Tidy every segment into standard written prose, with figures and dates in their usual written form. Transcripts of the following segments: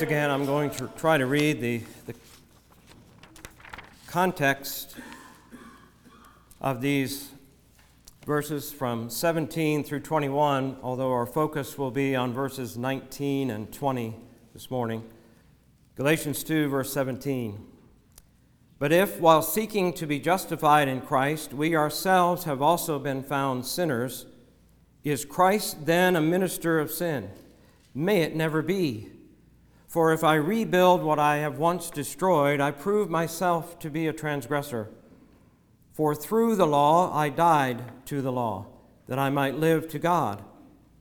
once again, I'm going to try to read the context of these verses from 17 through 21, although our focus will be on verses 19 and 20 this morning. Galatians 2, verse 17. But if, while seeking to be justified in Christ, we ourselves have also been found sinners, is Christ then a minister of sin? May it never be. For if I rebuild what I have once destroyed, I prove myself to be a transgressor. For through the law I died to the law, that I might live to God.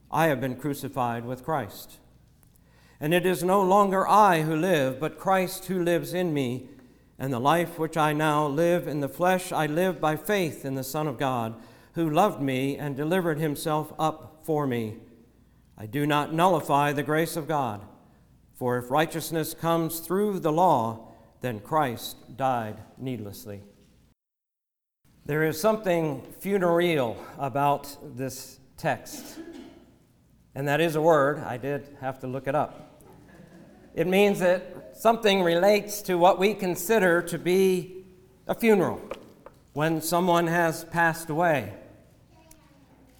I have been crucified with Christ. And it is no longer I who live, but Christ who lives in me. And the life which I now live in the flesh, I live by faith in the Son of God, who loved me and delivered himself up for me. I do not nullify the grace of God, for if righteousness comes through the law, then Christ died needlessly. There is something funereal about this text, and that is a word. I did have to look it up. It means that something relates to what we consider to be a funeral. When someone has passed away,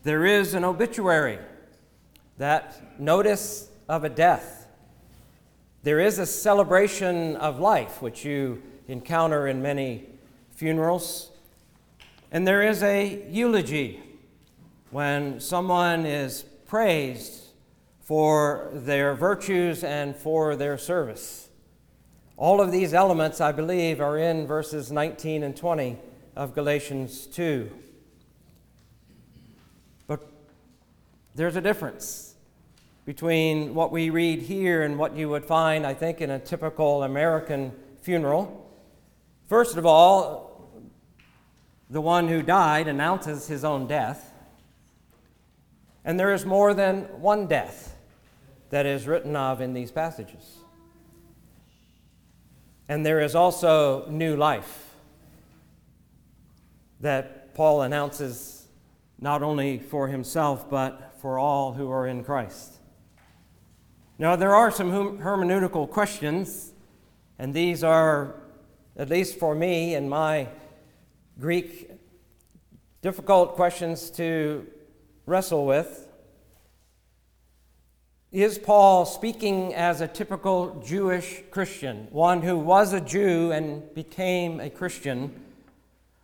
there is an obituary, that notice of a death. There is a celebration of life, which you encounter in many funerals. And there is a eulogy when someone is praised for their virtues and for their service. All of these elements, I believe, are in verses 19 and 20 of Galatians 2. But there's a difference between what we read here and what you would find, I think, in a typical American funeral. First of all, the one who died announces his own death. And there is more than one death that is written of in these passages. And there is also new life that Paul announces not only for himself, but for all who are in Christ. Now, there are some hermeneutical questions, and these are, at least for me in my Greek, difficult questions to wrestle with. Is Paul speaking as a typical Jewish Christian, one who was a Jew and became a Christian?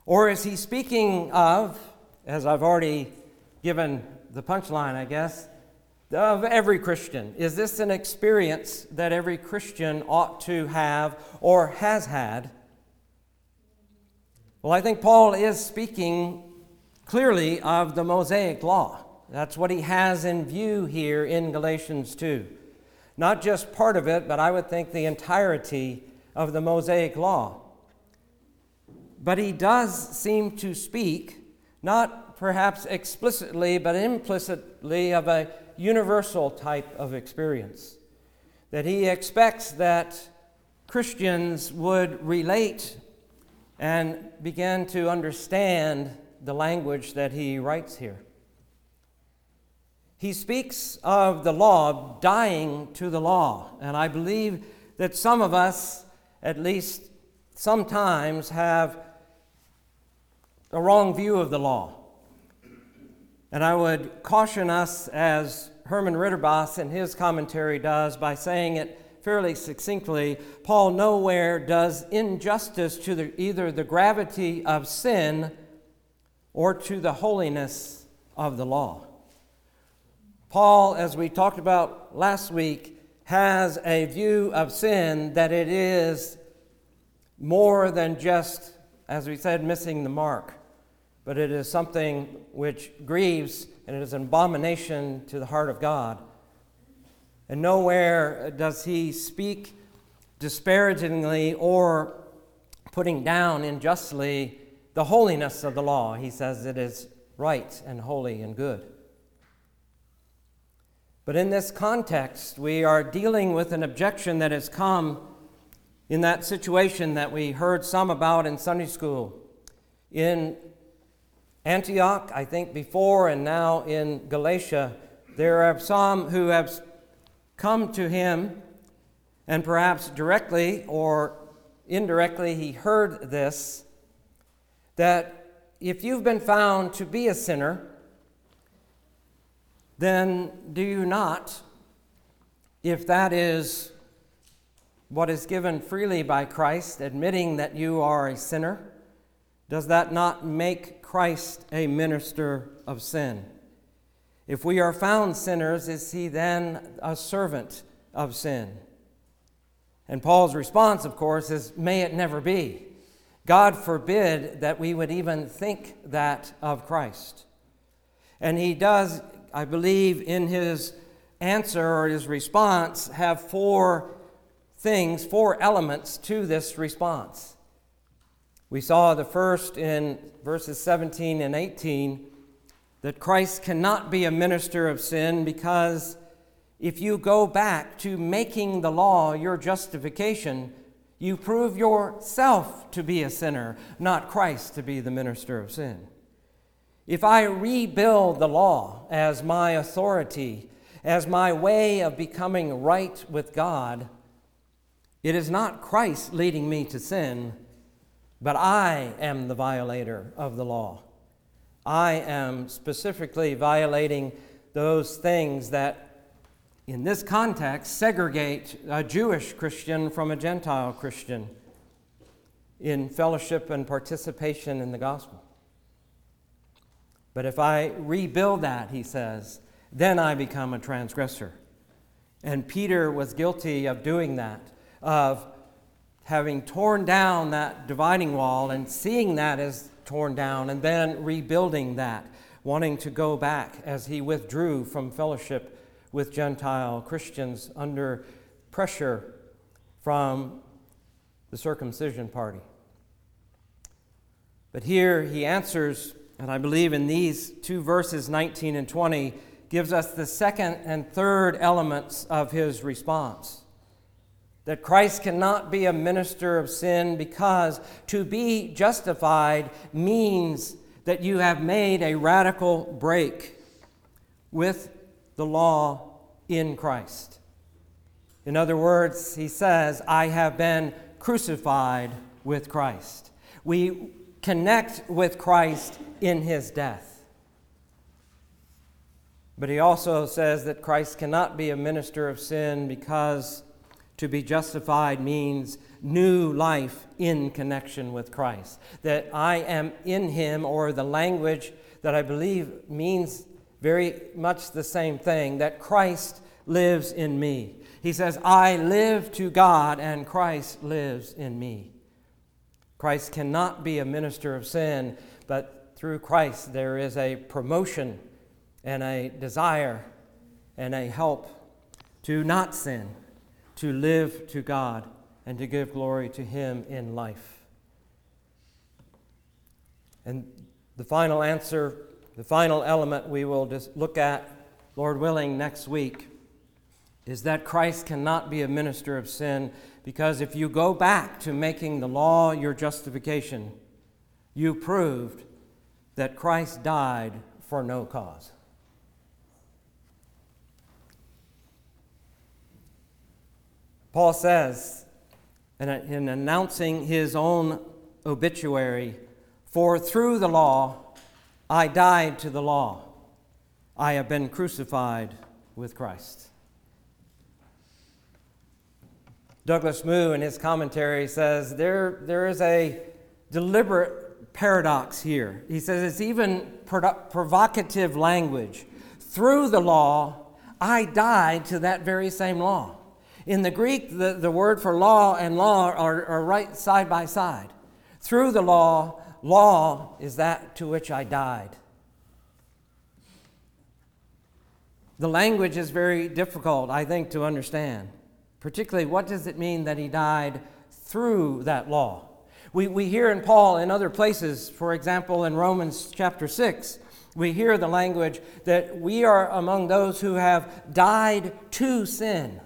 Or is he speaking of, as I've already given the punchline, I guess, of every Christian? Is this an experience that every Christian ought to have or has had? Well, I think Paul is speaking clearly of the Mosaic Law. That's what he has in view here in Galatians 2. Not just part of it, but I would think the entirety of the Mosaic Law. But he does seem to speak, not perhaps explicitly, but implicitly, of a universal type of experience. That he expects that Christians would relate and began to understand the language that he writes here. He speaks of the law, dying to the law, and I believe that some of us, at least sometimes, have a wrong view of the law. And I would caution us, as Herman Ridderbos in his commentary does, by saying it fairly succinctly: Paul nowhere does injustice to either the gravity of sin or to the holiness of the law. Paul, as we talked about last week, has a view of sin that it is more than just, as we said, missing the mark, but it is something which grieves, and it is an abomination to the heart of God. And nowhere does he speak disparagingly or putting down unjustly the holiness of the law. He says it is right and holy and good. But in this context, we are dealing with an objection that has come in that situation that we heard some about in Sunday school. In Antioch, I think before, and now in Galatia, there are some who have come to him And perhaps directly or indirectly he heard this, that if you've been found to be a sinner, then do you not, if that is what is given freely by Christ, admitting that you are a sinner, does that not make Christ a minister of sin? If we are found sinners, is he then a servant of sin? And Paul's response, of course, is, may it never be. God forbid that we would even think that of Christ. And he does, I believe, in his answer or his response, have four elements to this response. We saw the first in verses 17 and 18, that Christ cannot be a minister of sin because if you go back to making the law your justification, you prove yourself to be a sinner, not Christ to be the minister of sin. If I rebuild the law as my authority, as my way of becoming right with God, it is not Christ leading me to sin, but I am the violator of the law. I am specifically violating those things that, in this context, segregate a Jewish Christian from a Gentile Christian in fellowship and participation in the gospel. But if I rebuild that, he says, then I become a transgressor. And Peter was guilty of doing that, of having torn down that dividing wall and seeing that as torn down and then rebuilding that, wanting to go back as he withdrew from fellowship with Gentile Christians under pressure from the circumcision party. But here he answers, and I believe in these two verses, 19 and 20, gives us the second and third elements of his response. That Christ cannot be a minister of sin because to be justified means that you have made a radical break with the law in Christ. In other words, he says, I have been crucified with Christ. We connect with Christ in his death. But he also says that Christ cannot be a minister of sin because to be justified means new life in connection with Christ. That I am in him, or the language that I believe means very much the same thing, that Christ lives in me. He says, I live to God and Christ lives in me. Christ cannot be a minister of sin, but through Christ there is a promotion and a desire and a help to not sin, to live to God and to give glory to him in life. And the final answer, the final element we will just look at, Lord willing, next week, is that Christ cannot be a minister of sin because if you go back to making the law your justification, you proved that Christ died for no cause. Paul says, in announcing his own obituary, for through the law I died to the law. I have been crucified with Christ. Douglas Moo, in his commentary, says there is a deliberate paradox here. He says it's even provocative language. Through the law, I died to that very same law. In the Greek, the word for law and law are right side by side. Through the law, law is that to which I died. The language is very difficult, I think, to understand. Particularly, what does it mean that he died through that law? We hear in Paul in other places, for example, in Romans chapter 6, we hear the language that we are among those who have died to sin.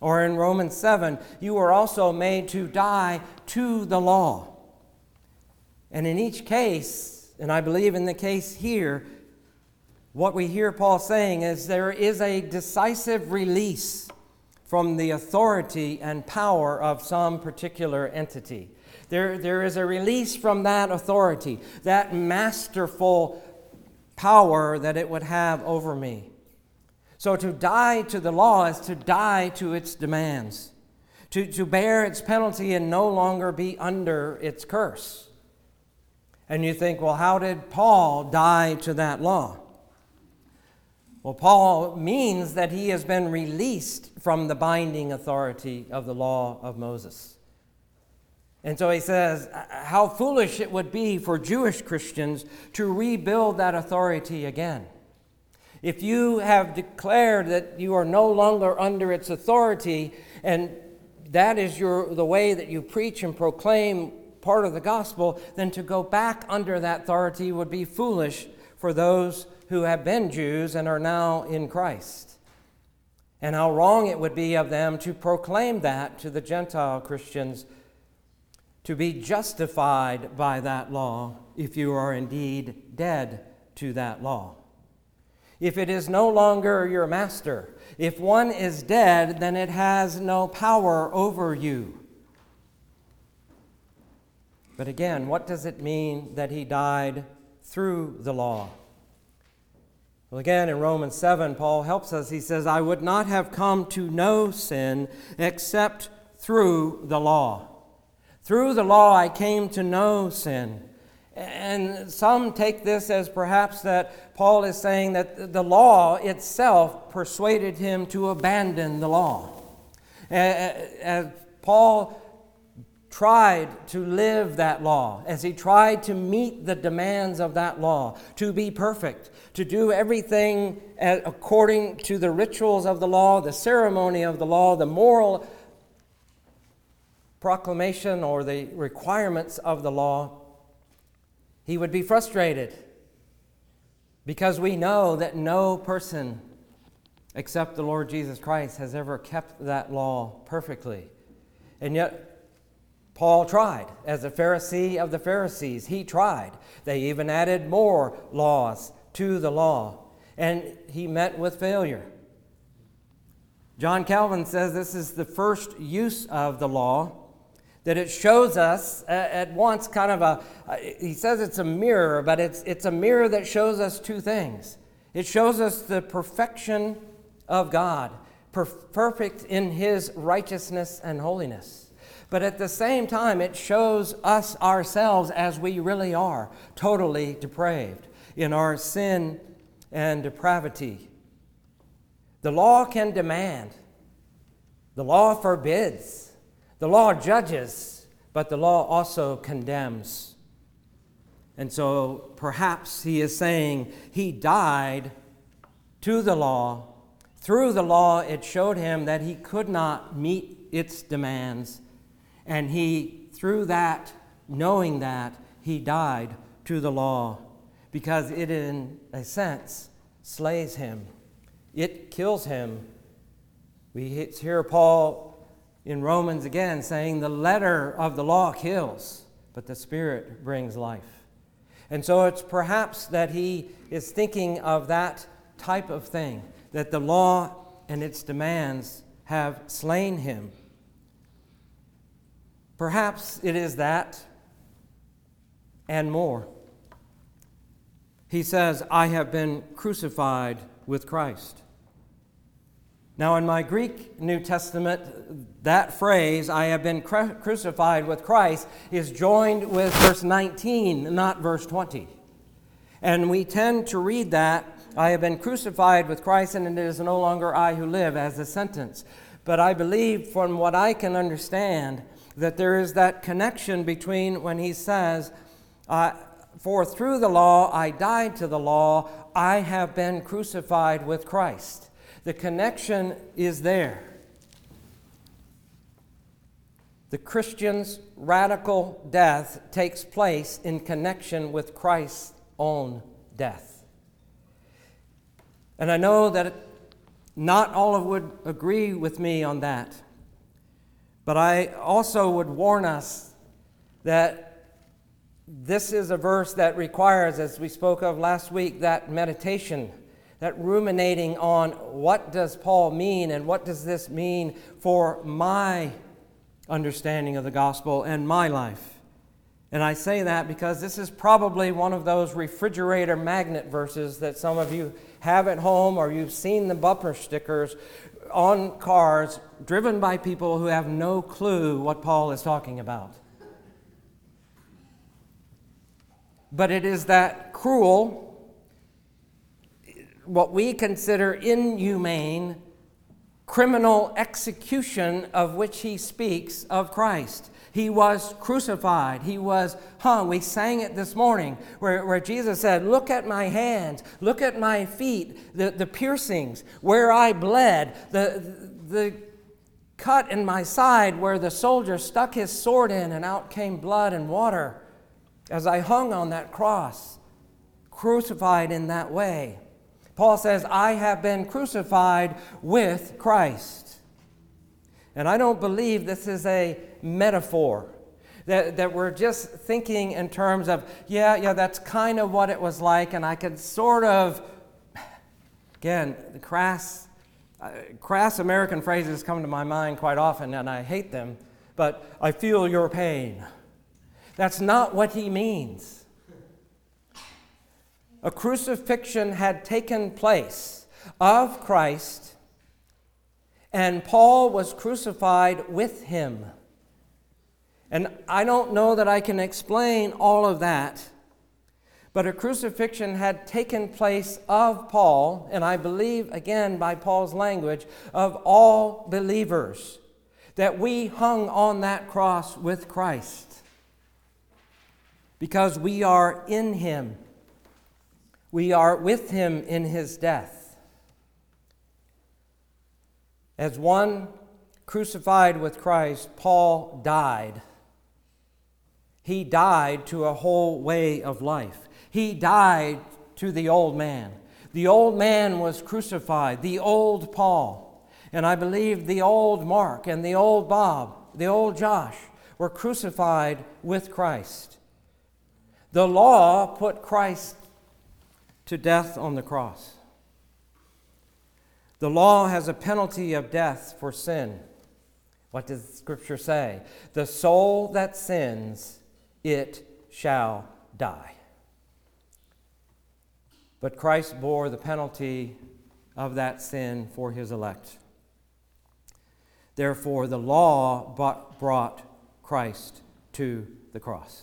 Or in Romans 7, you were also made to die to the law. And in each case, and I believe in the case here, what we hear Paul saying is there is a decisive release from the authority and power of some particular entity. There is a release from that authority, that masterful power that it would have over me. So to die to the law is to die to its demands, to bear its penalty and no longer be under its curse. And you think, well, how did Paul die to that law? Well, Paul means that he has been released from the binding authority of the law of Moses. And so he says, how foolish it would be for Jewish Christians to rebuild that authority again. If you have declared that you are no longer under its authority, and that is the way that you preach and proclaim part of the gospel, then to go back under that authority would be foolish for those who have been Jews and are now in Christ. And how wrong it would be of them to proclaim that to the Gentile Christians, to be justified by that law if you are indeed dead to that law. If it is no longer your master, if one is dead, then it has no power over you. But again, what does it mean that he died through the law? Well, again, in Romans 7, Paul helps us. He says, I would not have come to know sin except through the law. Through the law I came to know sin. And some take this as perhaps that Paul is saying that the law itself persuaded him to abandon the law. As Paul tried to live that law, as he tried to meet the demands of that law, to be perfect, to do everything according to the rituals of the law, the ceremony of the law, the moral proclamation or the requirements of the law, he would be frustrated, because we know that no person except the Lord Jesus Christ has ever kept that law perfectly. And yet, Paul tried. As a Pharisee of the Pharisees, he tried. They even added more laws to the law, and he met with failure. John Calvin says this is the first use of the law, that it shows us at once kind of he says it's a mirror, but it's a mirror that shows us two things. It shows us the perfection of God, perfect in His righteousness and holiness. But at the same time, it shows us ourselves as we really are, totally depraved in our sin and depravity. The law can demand. The law forbids. The law judges, but the law also condemns. And so perhaps he is saying he died to the law. Through the law, it showed him that he could not meet its demands. And he, through that, knowing that, he died to the law, because it, in a sense, slays him. It kills him. We hear Paul in Romans again saying the letter of the law kills, but the Spirit brings life. And so it's perhaps that he is thinking of that type of thing, that the law and its demands have slain him. Perhaps it is that and more. He says, I have been crucified with Christ. Now, in my Greek New Testament, that phrase, I have been crucified with Christ, is joined with verse 19, not verse 20. And we tend to read that, I have been crucified with Christ, and it is no longer I who live, as a sentence. But I believe, from what I can understand, that there is that connection between when he says, for through the law I died to the law, I have been crucified with Christ. The connection is there. The Christian's radical death takes place in connection with Christ's own death. And I know that not all of would agree with me on that, but I also would warn us that this is a verse that requires, as we spoke of last week, that meditation, that ruminating on what does Paul mean and what does this mean for my understanding of the gospel and my life. And I say that because this is probably one of those refrigerator magnet verses that some of you have at home, or you've seen the bumper stickers on cars driven by people who have no clue what Paul is talking about. But it is that cruel, what we consider inhumane, criminal execution of which he speaks of Christ. He was crucified. He was hung. We sang it this morning where Jesus said, look at my hands, look at my feet, the piercings where I bled, the cut in my side where the soldier stuck his sword in and out came blood and water as I hung on that cross, crucified in that way. Paul says, I have been crucified with Christ. And I don't believe this is a metaphor, that we're just thinking in terms of, yeah, that's kind of what it was like, and I could sort of, again, the crass American phrases come to my mind quite often, and I hate them, but I feel your pain. That's not what he means. A crucifixion had taken place of Christ, and Paul was crucified with him. And I don't know that I can explain all of that, but a crucifixion had taken place of Paul, and I believe, again, by Paul's language, of all believers, that we hung on that cross with Christ because we are in him. We are with him in his death. As one crucified with Christ, Paul died. He died to a whole way of life. He died to the old man. The old man was crucified, the old Paul. And I believe the old Mark and the old Bob, the old Josh, were crucified with Christ. The law put Christ to death on the cross. The law has a penalty of death for sin. What does Scripture say? The soul that sins, it shall die. But Christ bore the penalty of that sin for his elect. Therefore, the law brought Christ to the cross.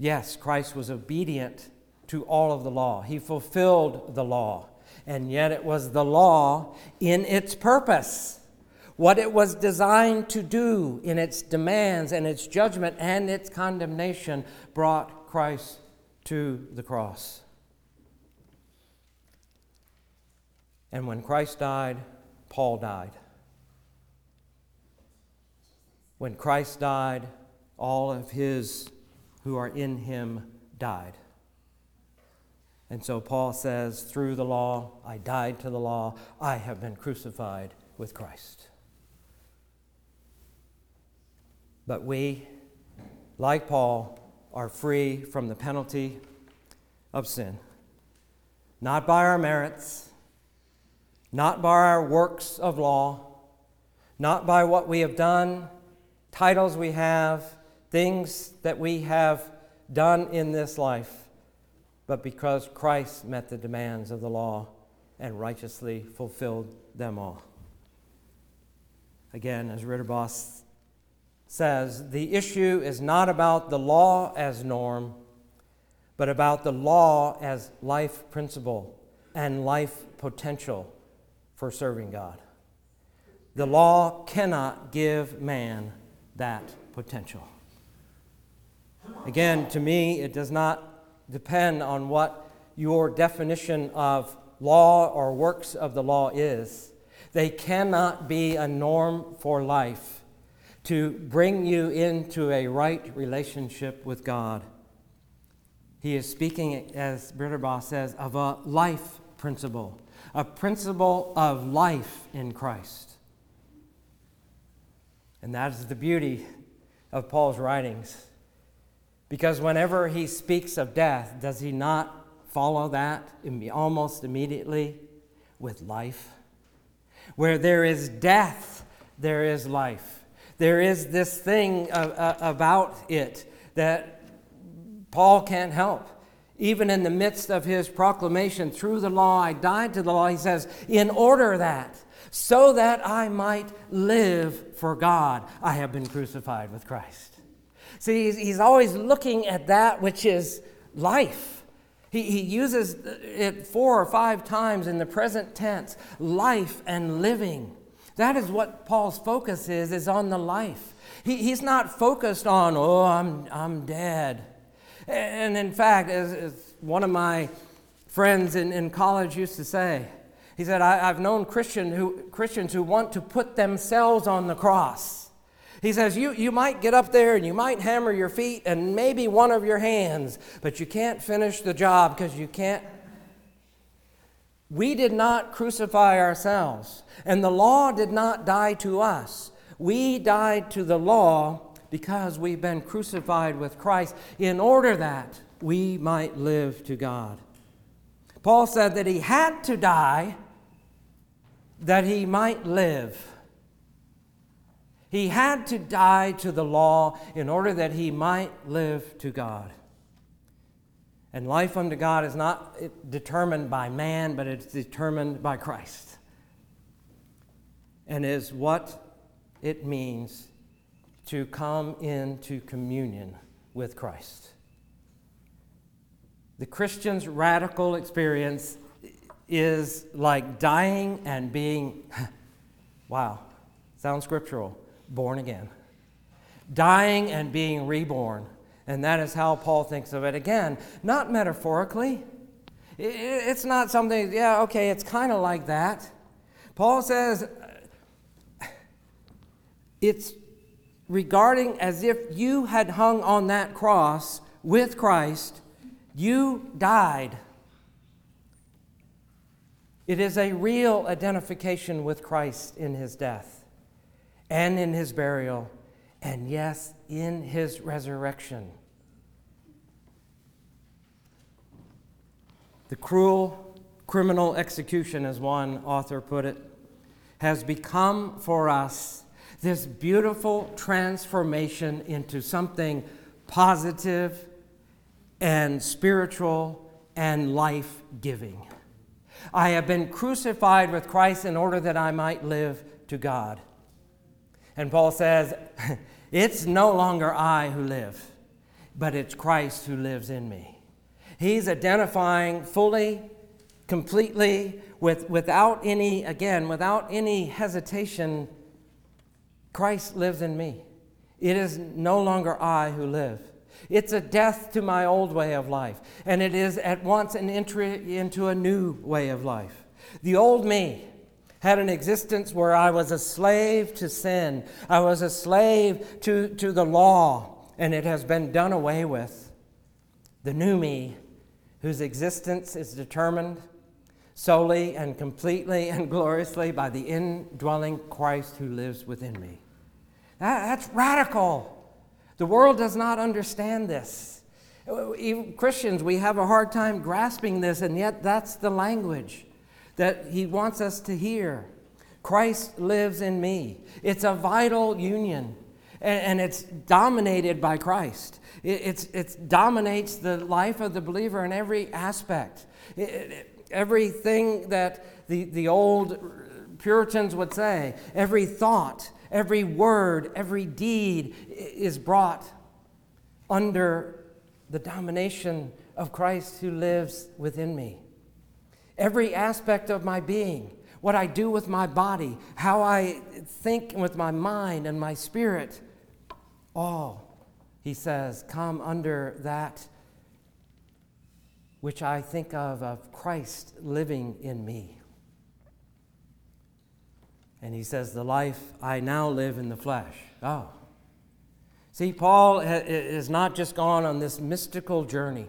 Yes, Christ was obedient to all of the law. He fulfilled the law. And yet it was the law in its purpose, what it was designed to do in its demands and its judgment and its condemnation, brought Christ to the cross. And when Christ died, Paul died. When Christ died, all of his who are in him died. And so Paul says, through the law, I died to the law, I have been crucified with Christ. But we, like Paul, are free from the penalty of sin. Not by our merits, not by our works of law, not by what we have done, titles we have, things that we have done in this life, but because Christ met the demands of the law and righteously fulfilled them all. Again, as Ridderbos says, the issue is not about the law as norm, but about the law as life principle and life potential for serving God. The law cannot give man that potential. Again, to me, it does not depend on what your definition of law or works of the law is. They cannot be a norm for life to bring you into a right relationship with God. He is speaking, as Ridderbos says, of a life principle, a principle of life in Christ. And that is the beauty of Paul's writings. Because whenever he speaks of death, does he not follow that almost immediately with life. Where there is death, there is life. There is this thing about it that Paul can't help. Even in the midst of his proclamation, through the law, I died to the law, he says, in order that, so that I might live for God, I have been crucified with Christ. See, he's always looking at that which is life. He uses it 4 or 5 times in the present tense, life and living. That is what Paul's focus is on the life. He's not focused on, oh, I'm dead. And in fact, as one of my friends in college used to say, he said, I've known Christians who want to put themselves on the cross. He says, you might get up there and you might hammer your feet and maybe one of your hands, but you can't finish the job because you can't. We did not crucify ourselves, and the law did not die to us. We died to the law because we've been crucified with Christ in order that we might live to God. Paul said that he had to die that he might live. He had to die to the law in order that he might live to God. And life unto God is not determined by man, but it's determined by Christ. And is what it means to come into communion with Christ. The Christian's radical experience is like dying and being, wow, sounds scriptural, born again. Dying and being reborn. And that is how Paul thinks of it. Again, not metaphorically. It's not something, yeah, okay, it's kind of like that. Paul says, it's regarding as if you had hung on that cross with Christ, you died. It is a real identification with Christ in his death and in his burial and, yes, in his resurrection. The cruel criminal execution, as one author put it, has become for us this beautiful transformation into something positive and spiritual and life-giving. I have been crucified with Christ in order that I might live to God. And Paul says, it's no longer I who live, but it's Christ who lives in me. He's identifying fully, completely, without any hesitation, Christ lives in me. It is no longer I who live. It's a death to my old way of life, and it is at once an entry into a new way of life. The old me had an existence where I was a slave to sin. I was a slave to the law, and it has been done away with. The new me, whose existence is determined solely and completely and gloriously by the indwelling Christ who lives within me. That's radical. The world does not understand this. Even Christians, we have a hard time grasping this, and yet that's the language that he wants us to hear. Christ lives in me. It's a vital union, and it's dominated by Christ. It dominates the life of the believer in every aspect. Everything that the old Puritans would say, every thought, every word, every deed is brought under the domination of Christ who lives within me. Every aspect of my being, what I do with my body, how I think with my mind and my spirit, all, he says, come under that which I think of Christ living in me. And he says, the life I now live in the flesh. Oh. See, Paul is not just gone on this mystical journey.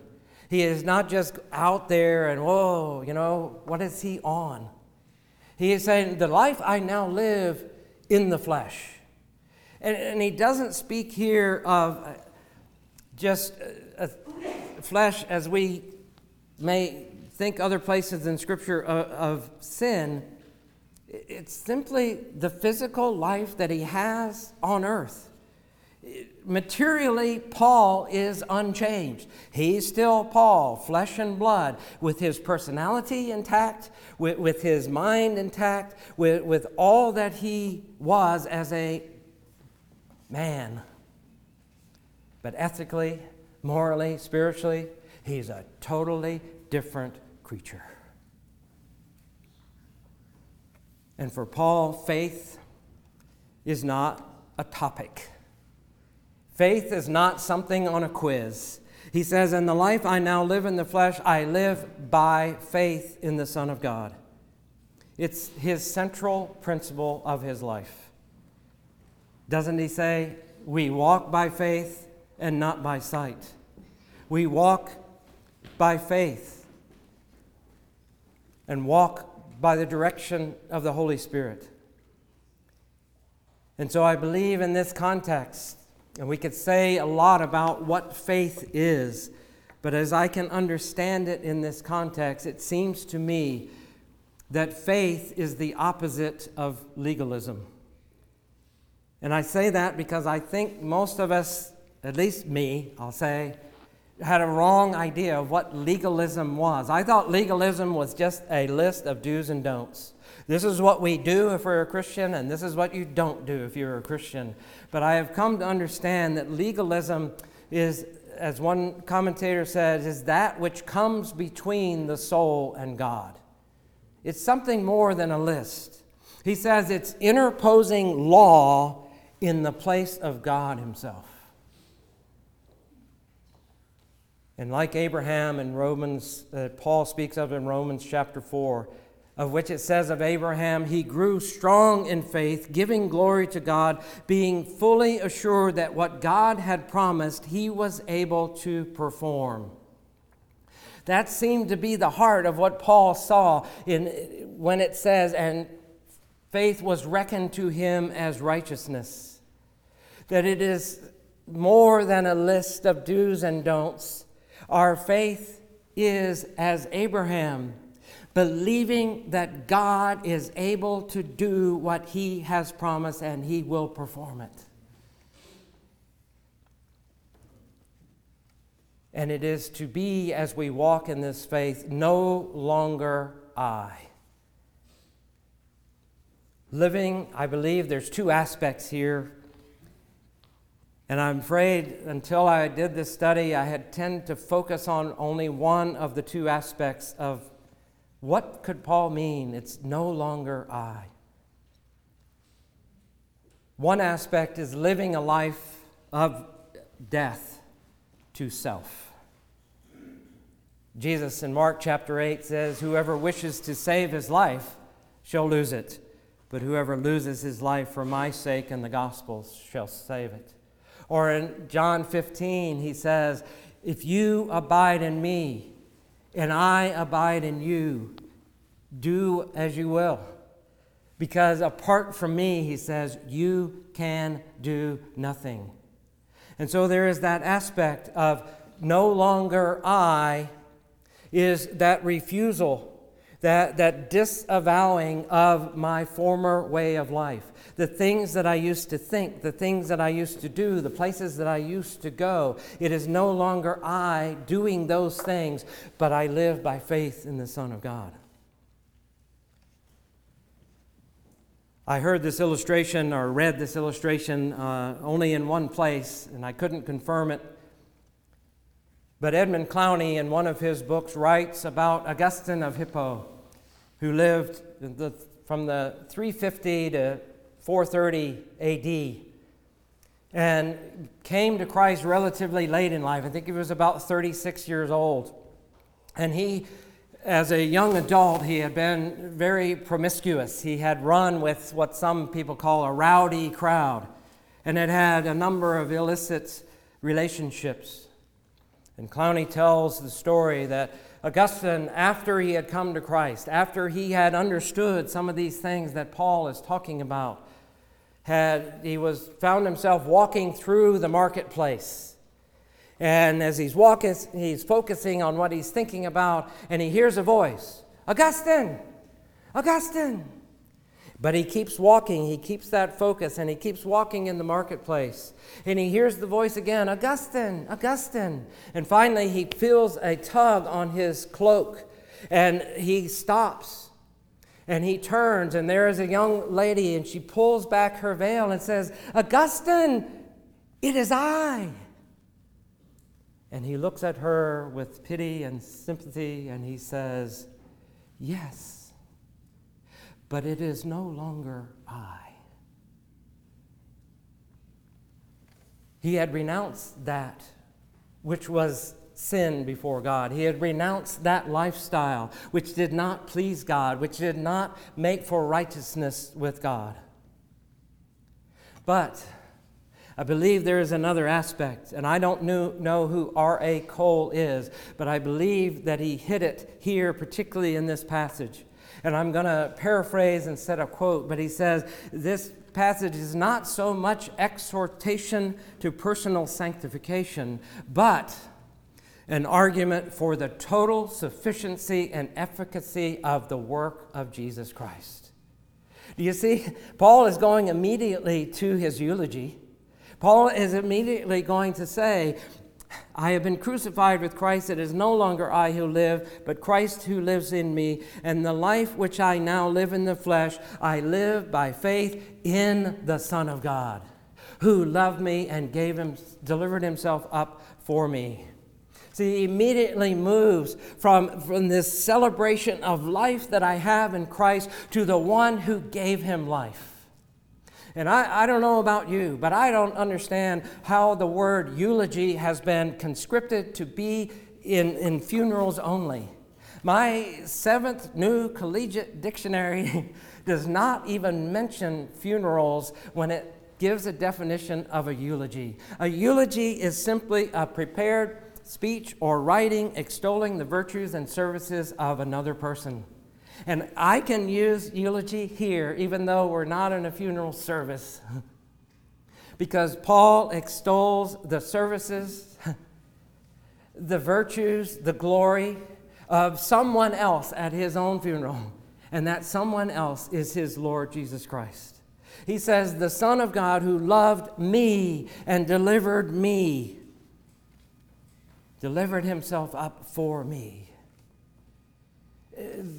He is not just out there and, whoa, what is he on? He is saying, the life I now live in the flesh. And he doesn't speak here of just flesh as we may think other places in Scripture of sin, it's simply the physical life that he has on earth. Materially, Paul is unchanged. He's still Paul, flesh and blood, with his personality intact, with his mind intact, with all that he was as a man. But ethically, morally, spiritually, he's a totally different creature. And for Paul, faith is not a topic. Faith is not something on a quiz. He says, "In the life I now live in the flesh, I live by faith in the Son of God." It's his central principle of his life. Doesn't he say, we walk by faith and not by sight? We walk by faith and walk by the direction of the Holy Spirit. And so I believe in this context, and we could say a lot about what faith is, but as I can understand it in this context, it seems to me that faith is the opposite of legalism. And I say that because I think most of us, at least me, I'll say, had a wrong idea of what legalism was. I thought legalism was just a list of do's and don'ts. This is what we do if we're a Christian, and this is what you don't do if you're a Christian. But I have come to understand that legalism is, as one commentator said, is that which comes between the soul and God. It's something more than a list. He says it's interposing law in the place of God himself. And like Abraham in Romans, Paul speaks of in Romans chapter 4, of which it says of Abraham, he grew strong in faith, giving glory to God, being fully assured that what God had promised, he was able to perform. That seemed to be the heart of what Paul saw when it says, and faith was reckoned to him as righteousness. That it is more than a list of do's and don'ts. Our faith is as Abraham, believing that God is able to do what he has promised and he will perform it. And it is to be, as we walk in this faith, no longer I. Living, I believe there's two aspects here. And I'm afraid until I did this study, I had tended to focus on only one of the two aspects of what could Paul mean? It's no longer I. One aspect is living a life of death to self. Jesus in Mark chapter 8 says, whoever wishes to save his life shall lose it, but whoever loses his life for my sake and the gospel shall save it. Or in John 15, he says, if you abide in me and I abide in you, do as you will. Because apart from me, he says, you can do nothing. And so there is that aspect of no longer I, is that refusal, that disavowing of my former way of life. The things that I used to think, the things that I used to do, the places that I used to go. It is no longer I doing those things, but I live by faith in the Son of God. I heard this illustration or read this illustration only in one place, and I couldn't confirm it. But Edmund Clowney, in one of his books, writes about Augustine of Hippo, who lived from the 350 to 430 A.D. and came to Christ relatively late in life. I think he was about 36 years old. And he, as a young adult, he had been very promiscuous. He had run with what some people call a rowdy crowd and had had a number of illicit relationships. And Clowney tells the story that Augustine, after he had come to Christ, after he had understood some of these things that Paul is talking about, he found himself walking through the marketplace. And as he's walking, he's focusing on what he's thinking about, and he hears a voice, Augustine, Augustine. But he keeps walking, he keeps that focus, and he keeps walking in the marketplace. And he hears the voice again, Augustine, Augustine. And finally, he feels a tug on his cloak, and he stops, and he turns, and there is a young lady, and she pulls back her veil and says, Augustine, it is I. And he looks at her with pity and sympathy, and he says, yes. But it is no longer I. He had renounced that which was sin before God. He had renounced that lifestyle which did not please God, which did not make for righteousness with God. But I believe there is another aspect, and I don't know who R.A. Cole is, but I believe that he hit it here, particularly in this passage. And I'm going to paraphrase instead of quote, but he says, this passage is not so much exhortation to personal sanctification, but an argument for the total sufficiency and efficacy of the work of Jesus Christ. Do you see? Paul is going immediately to his eulogy. Paul is immediately going to say, I have been crucified with Christ. It is no longer I who live, but Christ who lives in me. And the life which I now live in the flesh, I live by faith in the Son of God, who loved me and delivered himself up for me. See, he immediately moves from this celebration of life that I have in Christ to the one who gave him life. And I don't know about you, but I don't understand how the word eulogy has been conscripted to be in funerals only. My seventh new collegiate dictionary does not even mention funerals when it gives a definition of a eulogy. A eulogy is simply a prepared speech or writing extolling the virtues and services of another person. And I can use eulogy here, even though we're not in a funeral service, because Paul extols the services, the virtues, the glory of someone else at his own funeral, and that someone else is his Lord Jesus Christ. He says, the Son of God who loved me and delivered me, delivered himself up for me.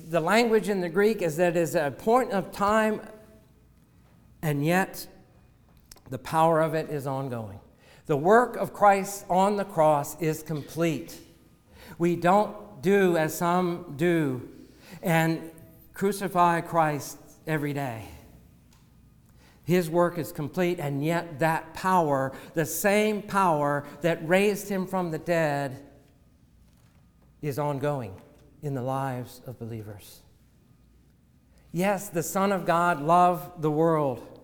The language in the Greek is that it is a point of time, and yet the power of it is ongoing. The work of Christ on the cross is complete. We don't do as some do and crucify Christ every day. His work is complete, and yet that power, the same power that raised him from the dead, is ongoing in the lives of believers. Yes, the Son of God loved the world.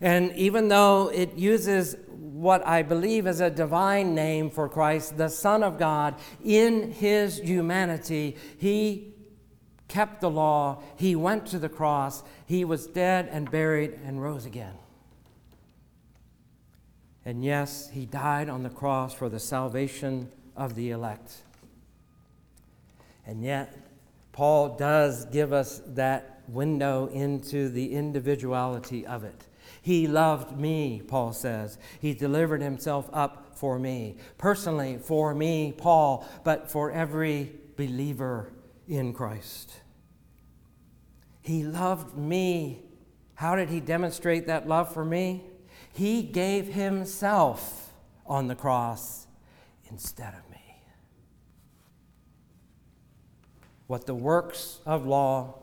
And even though it uses what I believe is a divine name for Christ, the Son of God, in his humanity, he kept the law, he went to the cross, he was dead and buried and rose again. And yes, he died on the cross for the salvation of the elect. And yet, Paul does give us that window into the individuality of it. He loved me, Paul says. He delivered himself up for me, personally for me, Paul, but for every believer in Christ. He loved me. How did he demonstrate that love for me? He gave himself on the cross instead of me. What the works of law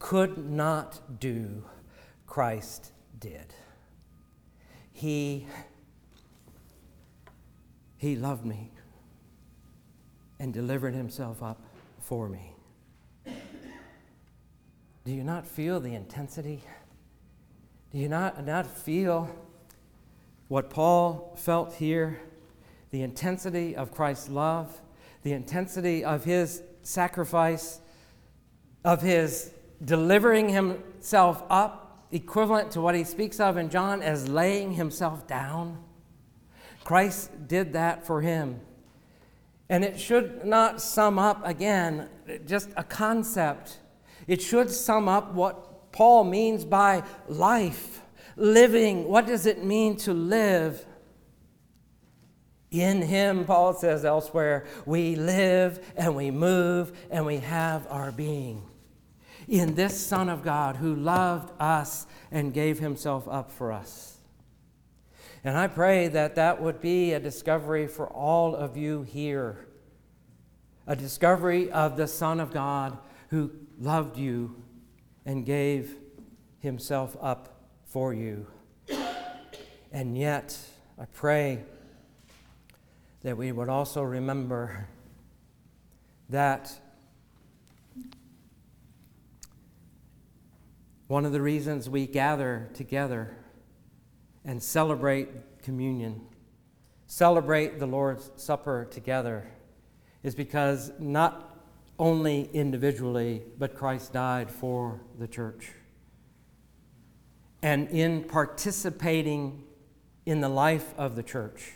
could not do, Christ did. He loved me and delivered himself up for me. Do you not feel the intensity? Do you not feel what Paul felt here? The intensity of Christ's love, the intensity of his sacrifice, of his delivering himself up, equivalent to what he speaks of in John as laying himself down. Christ did that for him. And it should not sum up, again, just a concept. It should sum up what Paul means by life, living. What does it mean to live? In him, Paul says elsewhere, we live and we move and we have our being. In this Son of God who loved us and gave himself up for us. And I pray that that would be a discovery for all of you here. A discovery of the Son of God who loved you and gave himself up for you. And yet, I pray that we would also remember that one of the reasons we gather together and celebrate communion, celebrate the Lord's Supper together, is because not only individually, but Christ died for the church. And in participating in the life of the church,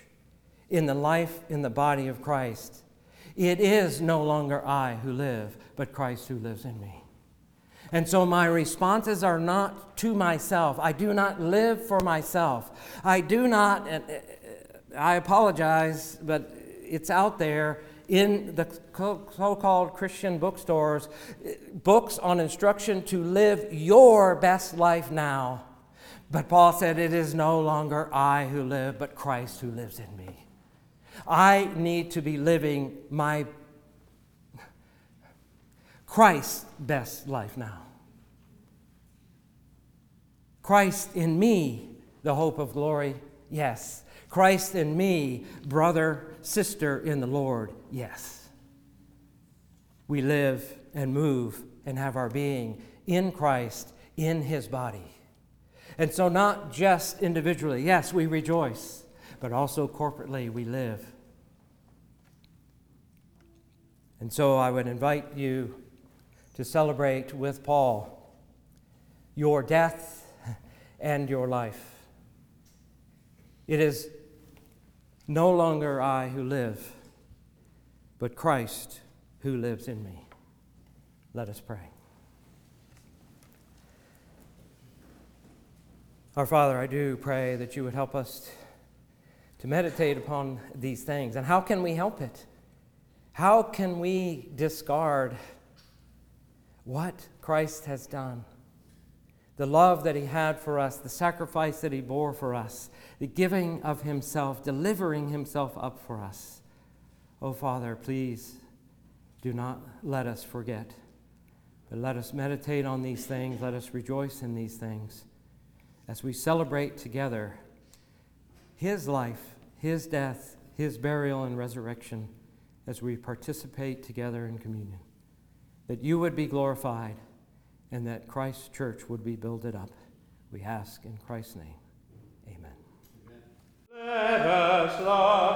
in the life in the body of Christ, it is no longer I who live, but Christ who lives in me. And so my responses are not to myself. I do not live for myself. I do not, and I apologize, but it's out there in the so-called Christian bookstores, books on instruction to live your best life now. But Paul said, it is no longer I who live, but Christ who lives in me. I need to be living my Christ's best life now. Christ in me, the hope of glory, yes. Christ in me, brother, sister in the Lord, yes. We live and move and have our being in Christ, in his body. And so not just individually, yes, we rejoice, but also corporately we live. And so I would invite you to celebrate with Paul your death and your life. It is no longer I who live, but Christ who lives in me. Let us pray. Our Father, I do pray that you would help us to meditate upon these things. And how can we help it? How can we discard what Christ has done, the love that he had for us, the sacrifice that he bore for us, the giving of himself, delivering himself up for us? Oh, Father, please do not let us forget, but let us meditate on these things. Let us rejoice in these things as we celebrate together his life, his death, his burial and resurrection, as we participate together in communion. That you would be glorified and that Christ's church would be builded up. We ask in Christ's name. Amen. Amen. Let us love.